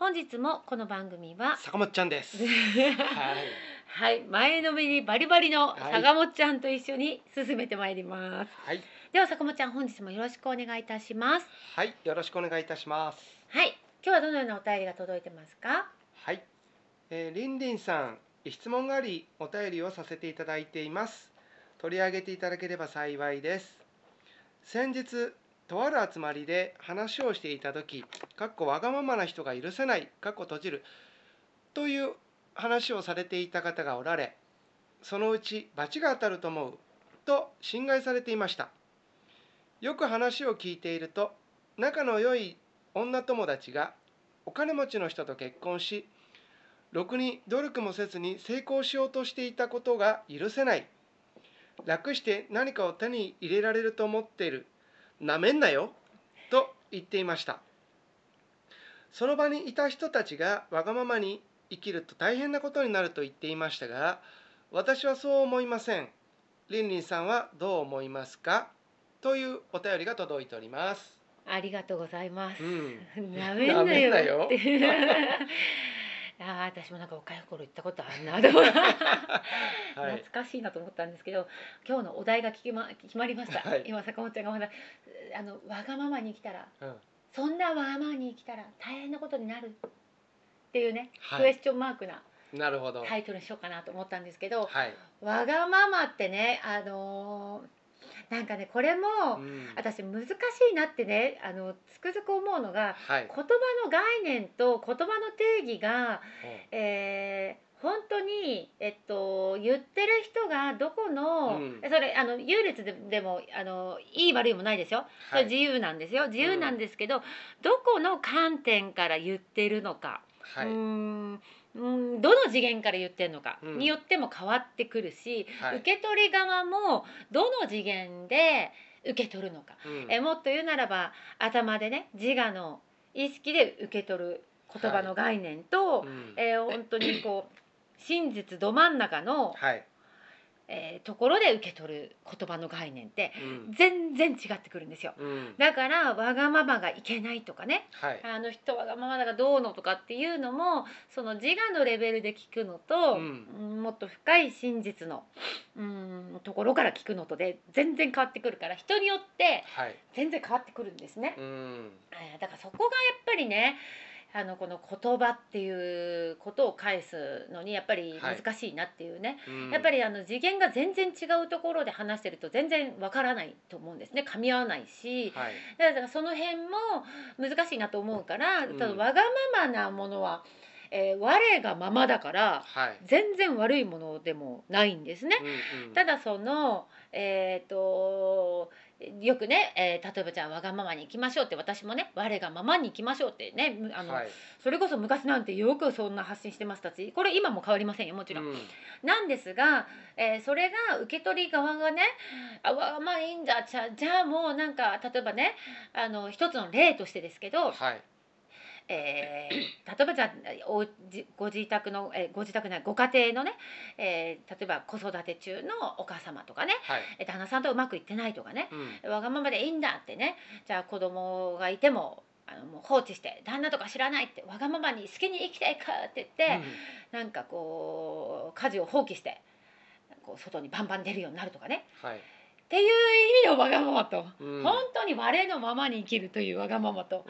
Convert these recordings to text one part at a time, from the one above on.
本日もこの番組は坂本ちゃんですはい、前のめりバリバリの坂本ちゃんと一緒に進めてまいります、はい、では坂本ちゃん、本日もよろしくお願いいたします。はい、よろしくお願いいたします。はい、今日はどのようなお便りが届いてますか？はい、りんりんさん、質問がありお便りをさせていただいています。取り上げていただければ幸いです。先日とある集まりで話をしていた時、わがままな人が許せないという話をされていた方がおられ、そのうち罰が当たると思うと心外されていました。よく話を聞いていると、仲の良い女友達がお金持ちの人と結婚し、ろくに努力もせずに成功しようとしていたことが許せない。楽して何かを手に入れられると思っている。なめんなよと言っていました。その場にいた人たちがわがままに生きると大変なことになると言っていましたが、私はそう思いません。りんりんさんはどう思いますか？というお便りが届いております。ありがとうございます。なめんなよって。あ、私もなんか若い頃言ったことあるなと懐かしいなと思ったんですけど、今日のお題が決まりました、はい、今坂本ちゃんがわがままに生きたら、そんなわがままに生きたら大変なことになるっていうね、はい、クエスチョンマークなタイトルにしようかなと思ったんですけど、はい、わがままってね、なんかね、これも私難しいなってね、つくづく思うのが、はい、言葉の概念と言葉の定義が、本当に、言ってる人がどこの、それ優劣でもいい悪いもないですよ、はい、自由なんですよ、自由なんですけど、どこの観点から言ってるのか、はい、どの次元から言ってるのかによっても変わってくるし、受け取り側もどの次元で受け取るのか、もっと言うならば頭でね、自我の意識で受け取る言葉の概念と、本当にこう真実ど真ん中の、ところで受け取る言葉の概念って全然違ってくるんですよ、だからわがままがいけないとかね、あの人わがままだがどうのとかっていうのも、その自我のレベルで聞くのと、もっと深い真実のところから聞くのとで全然変わってくるから、人によって全然変わってくるんですね、だからそこがやっぱりね、この言葉っていうことを返すのにやっぱり難しいなっていうね、やっぱり次元が全然違うところで話してると全然わからないと思うんですね、噛み合わないし、だからその辺も難しいなと思うから、ただわがままなものは、我がままだから、全然悪いものでもないんですね、ただそのよくね、例えばじゃあわがままに行きましょうって、私もね我がままに行きましょうってね、それこそ昔なんてよくそんな発信してましたし、これ今も変わりませんよ、もちろん、なんですが、それが受け取り側がね、あ、わがままいいんだ、じゃあもうなんか、例えばね、一つの例としてですけど、例えばじゃあご家庭のね、例えば子育て中のお母様とかね、はい、旦那さんとうまくいってないとかね、うん、わがままでいいんだってね、じゃあ子供がいてももう放置して旦那とか知らないってわがままに好きに生きたいかって言って、うん、なんかこう家事を放棄してこう外にバンバン出るようになるとかね、はい、っていう意味のわがままと、うん、本当に我のままに生きるというわがままと、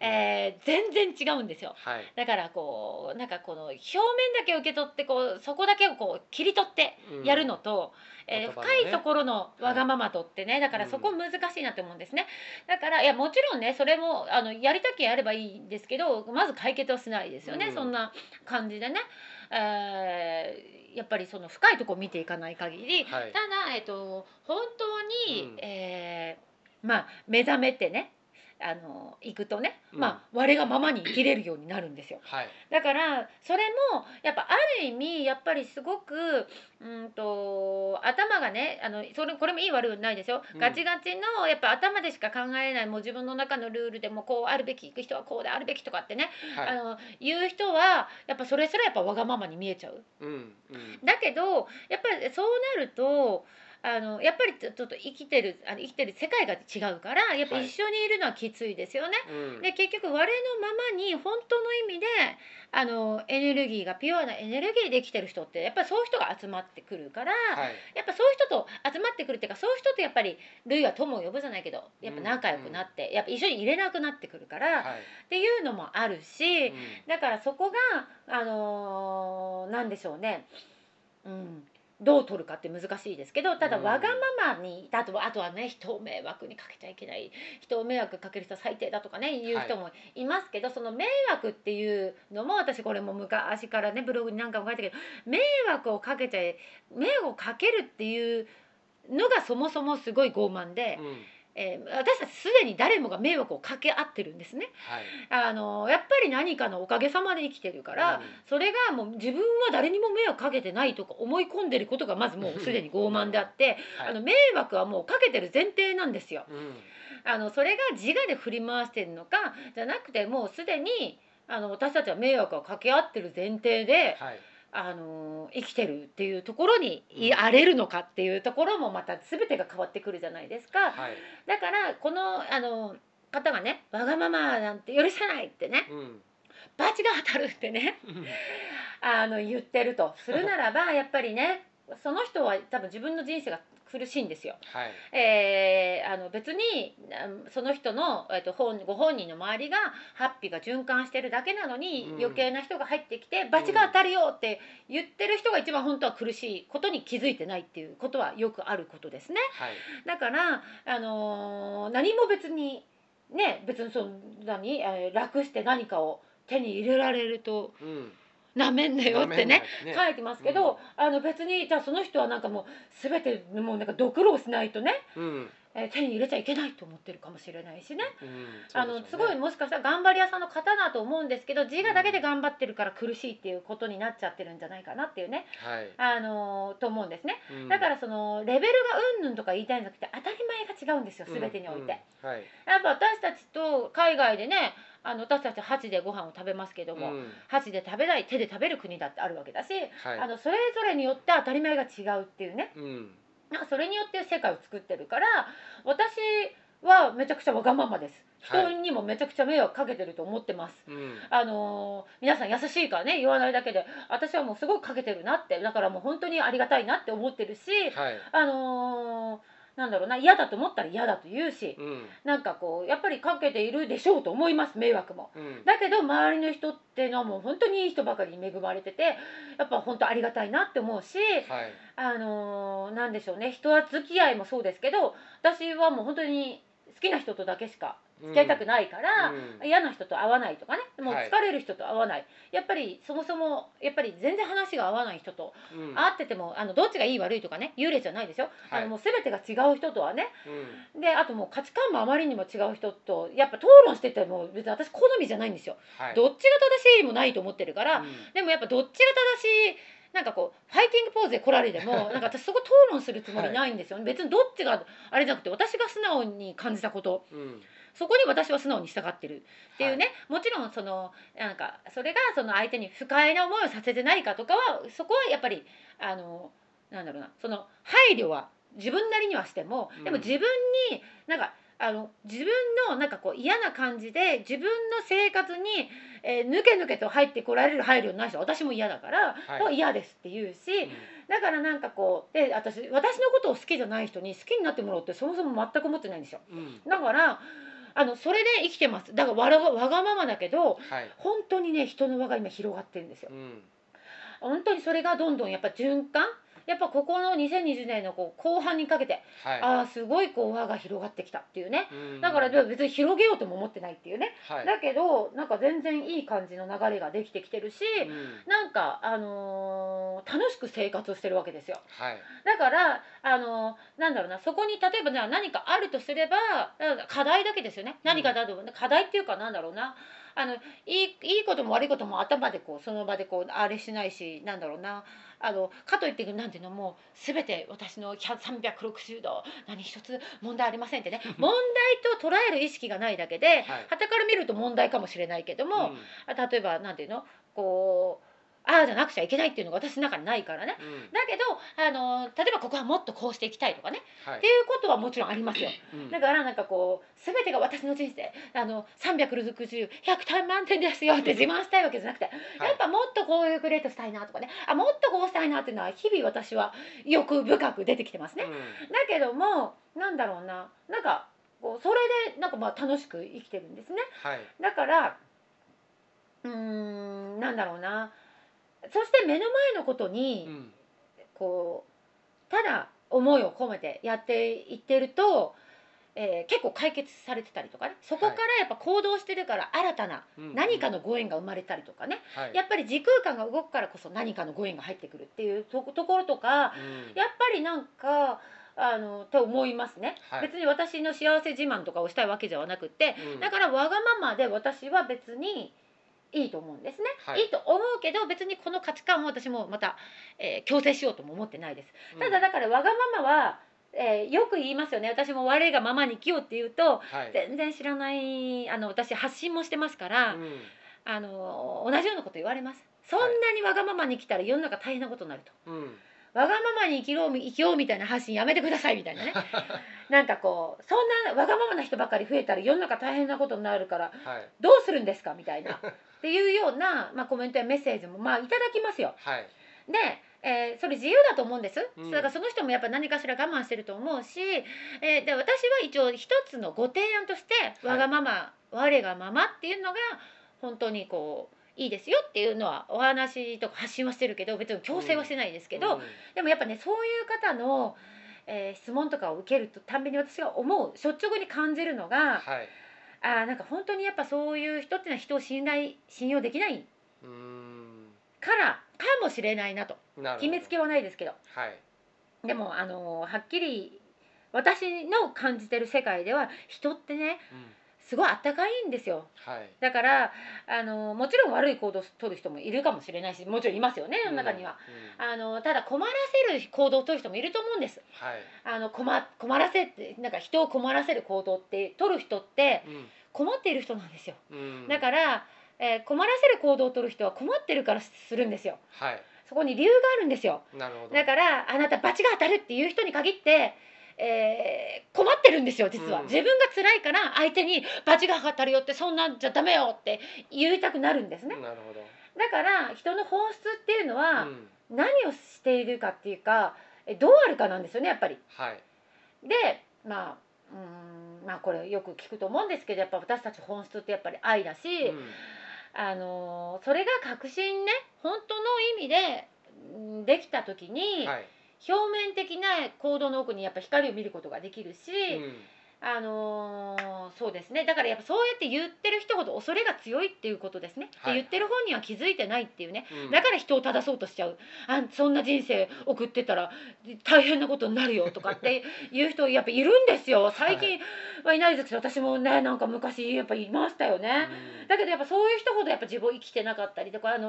全然違うんですよ、はい、だからこうなんかこの表面だけ受け取ってこうそこだけをこう切り取ってやるのと、うん、深いところのわがままとってね、はい、だからそこ難しいなと思うんですね。だからいやもちろんねそれもやりたきゃやればいいんですけど、まず解決はしないですよね、うん、そんな感じでね、やっぱりその深いところを見ていかない限り、はい、ただ、本当に、うん、まあ、目覚めてね行くとね、うん、まあ、我がままに生きれるようになるんですよ、はい、だからそれもやっぱある意味やっぱりすごく頭がねこれもいい悪いないですよ、うん、ガチガチのやっぱ頭でしか考えない、もう自分の中のルールでもこうあるべき、行く人はこうであるべきとかってね、はい、言う人はやっぱそれすらやっぱわがままに見えちゃう、うんうん、だけどやっぱりそうなるとやっぱりちょっと生きてる世界が違うから、やっぱ一緒にいるのはきついですよね、はい、うん、で結局我のままに本当の意味でエネルギーがピュアなエネルギーで生きてる人ってやっぱりそういう人が集まってくるから、はい、やっぱそういう人と集まってくるっていうか、そういう人とやっぱり類は友を呼ぶじゃないけどやっぱ仲良くなって、うん、やっぱ一緒にいれなくなってくるから、はい、っていうのもあるし、うん、だからそこがなんでしょうね、うん、どう取るかって難しいですけど、ただわがままに、うん、あとはね、人を迷惑にかけちゃいけない、人を迷惑かける人は最低だとかね言う人もいますけど、はい、その迷惑っていうのも私これも昔からねブログに何回も書いたけど、迷惑をかけるっていうのがそもそもすごい傲慢で。うん、私たちすでに誰もが迷惑をかけ合ってるんですね、はい、やっぱり何かのおかげさまで生きてるから、うん、それがもう自分は誰にも迷惑かけてないとか思い込んでることがまずもうすでに傲慢であって、はい、迷惑はもうかけてる前提なんですよ、うん、それが自我で振り回してるのかじゃなくて、もうすでに私たちは迷惑をかけ合ってる前提で、はい、生きてるっていうところにいられるのかっていうところもまた全てが変わってくるじゃないですか、はい、だからこの方がね、わがままなんて許さないってね、うん、バチが当たるってね言ってるとするならばやっぱりねその人は多分自分の人生が苦しいんですよ、はい、別にその人の、ご本人の周りがハッピーが循環してるだけなのに、うん、余計な人が入ってきてバチが当たるよって言ってる人が一番本当は苦しいことに気づいてないっていうことはよくあることですね、はい、だから、何も別にね楽して何かを手に入れられると、うん、なめんなよってね書いてますけど、うん、別にじゃあその人はなんかもう全てもうなんかど苦労しないとね、うん、手に入れちゃいけないと思ってるかもしれないしね、うん、すごいもしかしたら頑張り屋さんの方だと思うんですけど、自我だけで頑張ってるから苦しいっていうことになっちゃってるんじゃないかなっていうね、はい、と思うんですね、うん、だからそのレベルがうんぬんとか言いたいんじゃなくて当たり前が違うんですよ、全てにおいて、うんうん、はい、やっぱ私たちと海外でね私たち箸でご飯を食べますけども、うん、箸で食べない手で食べる国だってあるわけだし、はい、それぞれによって当たり前が違うっていうね、うん、それによって世界を作ってるから、私はめちゃくちゃわがままです、人にもめちゃくちゃ迷惑かけてると思ってます、はい、うん、皆さん優しいからね言わないだけで、私はもうすごくかけてるなって、だからもう本当にありがたいなって思ってるし、はい、なんだろうな、嫌だと思ったら嫌だと言うし、うん、なんかこうやっぱりかけているでしょうと思います迷惑も、うん、だけど周りの人っていうのはもう本当にいい人ばかりに恵まれてて、やっぱ本当ありがたいなって思うし、はい、なんでしょうね、人付き合いもそうですけど、私はもう本当に好きな人とだけしか付き合いたくないから、うん、嫌な人と会わないとかね、もう疲れる人と会わない、はい、やっぱりそもそもやっぱり全然話が合わない人と会ってても、うん、どっちがいい悪いとかね幽霊じゃないでしょ、はい、もう全てが違う人とはね、うん、であともう価値観もあまりにも違う人とやっぱ討論してても別に私好みじゃないんですよ、はい、どっちが正しいもないと思ってるから、うん、でもやっぱどっちが正しいなんかこうファイティングポーズで来られてもなんか私そこ討論するつもりないんですよ、はい、別にどっちがあれじゃなくて私が素直に感じたこと、うん、そこに私は素直に従ってるっていうね、はい、もちろんそのなんかそれがその相手に不快な思いをさせてないかとかは、そこはやっぱりなんだろうな、その配慮は自分なりにはしても、でも自分になんか自分のなんかこう嫌な感じで自分の生活に、ぬけぬけと入ってこられる配慮のない人は私も嫌だから、はい、嫌ですって言うし、うん、だからなんかこうで私のことを好きじゃない人に好きになってもらおうってそもそも全く思ってないんですよ、うん、だからそれで生きてます。だからわがままだけど、はい、本当にね人の輪が今広がってるんですよ、うん、本当にそれがどんどんやっぱ循環、やっぱここの2020年のこう後半にかけて、はい、すごいこう輪が広がってきたっていうね、うん、だから別に広げようとも思ってないっていうね、はい、だけどなんか全然いい感じの流れができてきてるし、うん、なんか楽しく生活をしてるわけですよ、はい、だからなんだろうな、そこに例えば何かあるとすれば課題だけですよね、何かだと、うん、課題っていうかなんだろうな、いいことも悪いことも頭でこうその場でこうあれしないし、なんだろうな、かといってなんていうのもう全て私の360度何一つ問題ありませんってね問題と捉える意識がないだけで、傍から見ると問題かもしれないけども、うん、例えばなんていうのこうああじゃなくちゃいけないっていうのが私の中にないからね、うん、だけど例えばここはもっとこうしていきたいとかね、はい、っていうことはもちろんありますよ、うん、だからなんかこう全てが私の人生360、100満点ですよって自慢したいわけじゃなくて、はい、やっぱもっとこういうグレートしたいなとかね、あもっとこうしたいなっていうのは日々私は欲深く出てきてますね、うん、だけどもなんだろうな、なんかこうそれでなんかまあ楽しく生きてるんですね、はい、だからなんだろうな、そして目の前のことに、うん、こうただ思いを込めてやっていってると、結構解決されてたりとかね、そこからやっぱ行動してるから新たな何かのご縁が生まれたりとかね、はい、やっぱり時空間が動くからこそ何かのご縁が入ってくるっていうところとか、うん、やっぱりなんかと思いますね、はい、別に私の幸せ自慢とかをしたいわけではなくて、うん、だからわがままで私は別にいいと思うんですね、はい、いいと思うけど別にこの価値観を私もまた、強制しようとも思ってないです。ただだからわがままは、よく言いますよね、私も我がままに生きようっていうと、はい、全然知らない私発信もしてますから、うん、同じようなこと言われます。そんなにわがままに生きたら世の中大変なことになると、うん、わがままに生きようみたいな発信やめてくださいみたいなねなんかこうそんなわがままな人ばかり増えたら世の中大変なことになるから、はい、どうするんですかみたいなっていうような、まあ、コメントやメッセージもまあいただきますよ。はい、で、それ自由だと思うんです、うん、だからその人もやっぱ何かしら我慢してると思うし、で私は一応一つのご提案として、はい、わがまま我がままっていうのが本当にこういいですよっていうのはお話とか発信はしてるけど別に強制はしてないですけど、うんうん、でもやっぱねそういう方の、質問とかを受けるために私が思う率直に感じるのが、はい、なんか本当にやっぱそういう人っていうのは人を信用できないからかもしれないなと、決めつけはないですけど、はい、でもはっきり私の感じてる世界では人ってね、うんすごいあったかいんですよ、はい、だからもちろん悪い行動を取る人もいるかもしれないしもちろんいますよね世の中には、うんうん、ただ困らせる行動を取る人もいると思うんです、はい、困らせてなんか人を困らせる行動って取る人って困っている人なんですよ、うん、だから、困らせる行動を取る人は困ってるからするんですよ、はい、そこに理由があるんですよ。なるほど。だからあなたバチが当たるっていう人に限って困ってるんですよ実は、うん、自分が辛いから相手にバチが当たるよってそんなんじゃダメよって言いたくなるんですね。なるほど。だから人の本質っていうのは何をしているかっていうかどうあるかなんですよねやっぱり、はい、でまあこれよく聞くと思うんですけどやっぱ私たち本質ってやっぱり愛だし、うん、それが確信ね本当の意味でできた時に、はい表面的な行動の奥にやっぱ光を見ることができるし、うん、そうですねだからやっぱそうやって言ってる人ほど恐れが強いっていうことですね、はい、で言ってる本人は気づいてないっていうね、うん、だから人を正そうとしちゃうそんな人生送ってたら大変なことになるよとかっていう人やっぱいるんですよ最近はいないですけど私もねなんか昔やっぱいましたよね、うん、だけどやっぱそういう人ほどやっぱ自分生きてなかったりとか深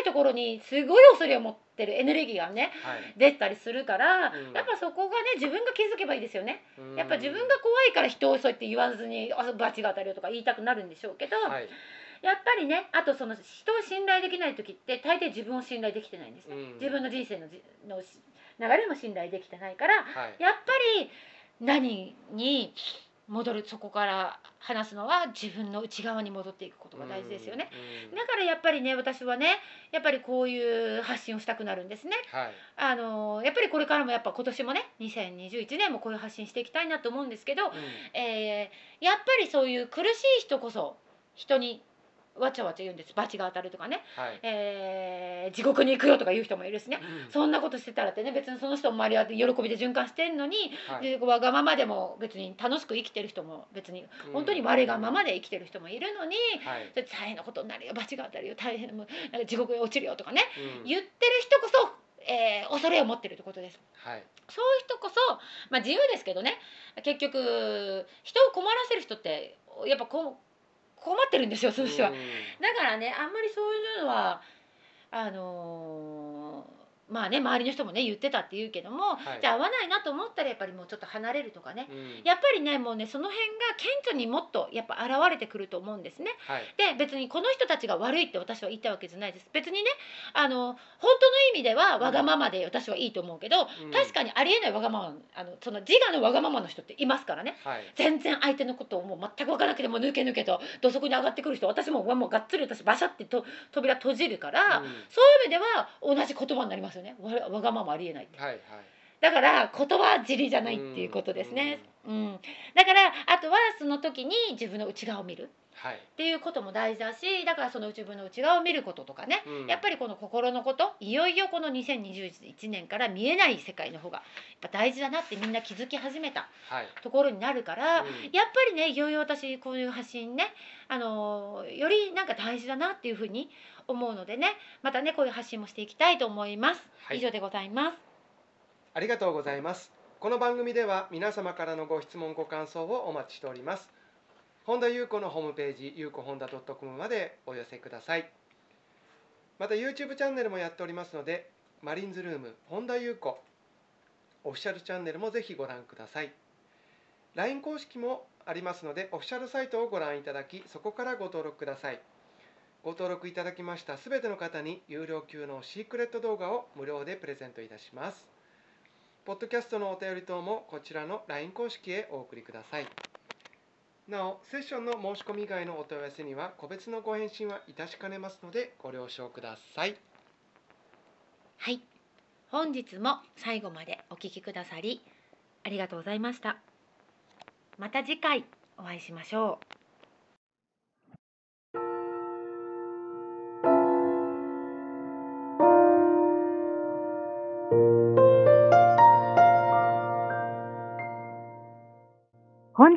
いところにすごい恐れを持ってエネルギーがね、はい、出たりするから、うん、やっぱそこがね自分が気づけばいいですよね、うん、やっぱ自分が怖いから人遅いって言わずにあそこ罰が当たるよとか言いたくなるんでしょうけど、はい、やっぱりね、あとその人を信頼できない時って大抵自分を信頼できてないんですね、うん、自分の人生の流れも信頼できてないから、はい、やっぱり何に戻る、そこから話すのは自分の内側に戻っていくことが大事ですよね。だからやっぱりね、私はねやっぱりこういう発信をしたくなるんですね、はい、やっぱりこれからもやっぱ今年もね2021年もこういう発信していきたいなと思うんですけど、うん、やっぱりそういう苦しい人こそ人にわちゃわちゃ言うんです。罰が当たるとかね、はい、地獄に行くよとか言う人もいるしね、うん、そんなことしてたらってね、別にその人も周りは喜びで循環してんのに、はい、わがままでも別に楽しく生きてる人も別に、うん、本当に我がままで生きてる人もいるのに、はい、大変なことになるよ、罰が当たるよ、大変な地獄に落ちるよとかね、うん、言ってる人こそ恐れを持ってるってことです、はい、そういう人こそ、まあ、自由ですけどね、結局人を困らせる人ってやっぱ困ってるんですよ、その人は。だからね、あんまりそういうのはまあね、周りの人もね言ってたって言うけども、はい、じゃあ合わないなと思ったらやっぱりもうちょっと離れるとかね、うん、やっぱりねもうねその辺が顕著にもっとやっぱ現れてくると思うんですね、はい、で別にこの人たちが悪いって私は言ったわけじゃないです。別にね本当の意味ではわがままで私はいいと思うけど、うん、確かにありえないわがままその自我のわがままの人っていますからね、はい、全然相手のことをもう全く分からなくてもぬけぬけと土足に上がってくる人、私もうがっつり私バシャってと扉閉じるから、うん、そういう意味では同じ言葉になりますよね。わがままありえないって、はいはい、だから言葉尻じゃないっていうことですね。うん、うん、だからあとはその時に自分の内側を見るっていうことも大事だし、だからその自分の内側を見ることとかね、うん、やっぱりこの心のこと、いよいよこの2021年から見えない世界の方がやっぱ大事だなってみんな気づき始めたところになるから、はい、うん、やっぱりねいよいよ私こういう発信ねよりなんか大事だなっていうふうに思うのでね、またねこういう発信もしていきたいと思います、はい、以上でございます。ありがとうございます。この番組では皆様からのご質問ご感想をお待ちしております。本田裕子のホームページyuukohonda.com までお寄せください。また YouTube チャンネルもやっておりますので、マリンズルーム本田裕子オフィシャルチャンネルもぜひご覧ください。 LINE 公式もありますので、オフィシャルサイトをご覧いただき、そこからご登録ください。ご登録いただきましたすべての方に有料級のシークレット動画を無料でプレゼントいたします。ポッドキャストのお便り等もこちらの LINE 公式へお送りください。なお、セッションの申し込み以外のお問い合わせには個別のご返信はいたしかねますので、ご了承ください。はい、本日も最後までお聞きくださりありがとうございました。また次回お会いしましょう。本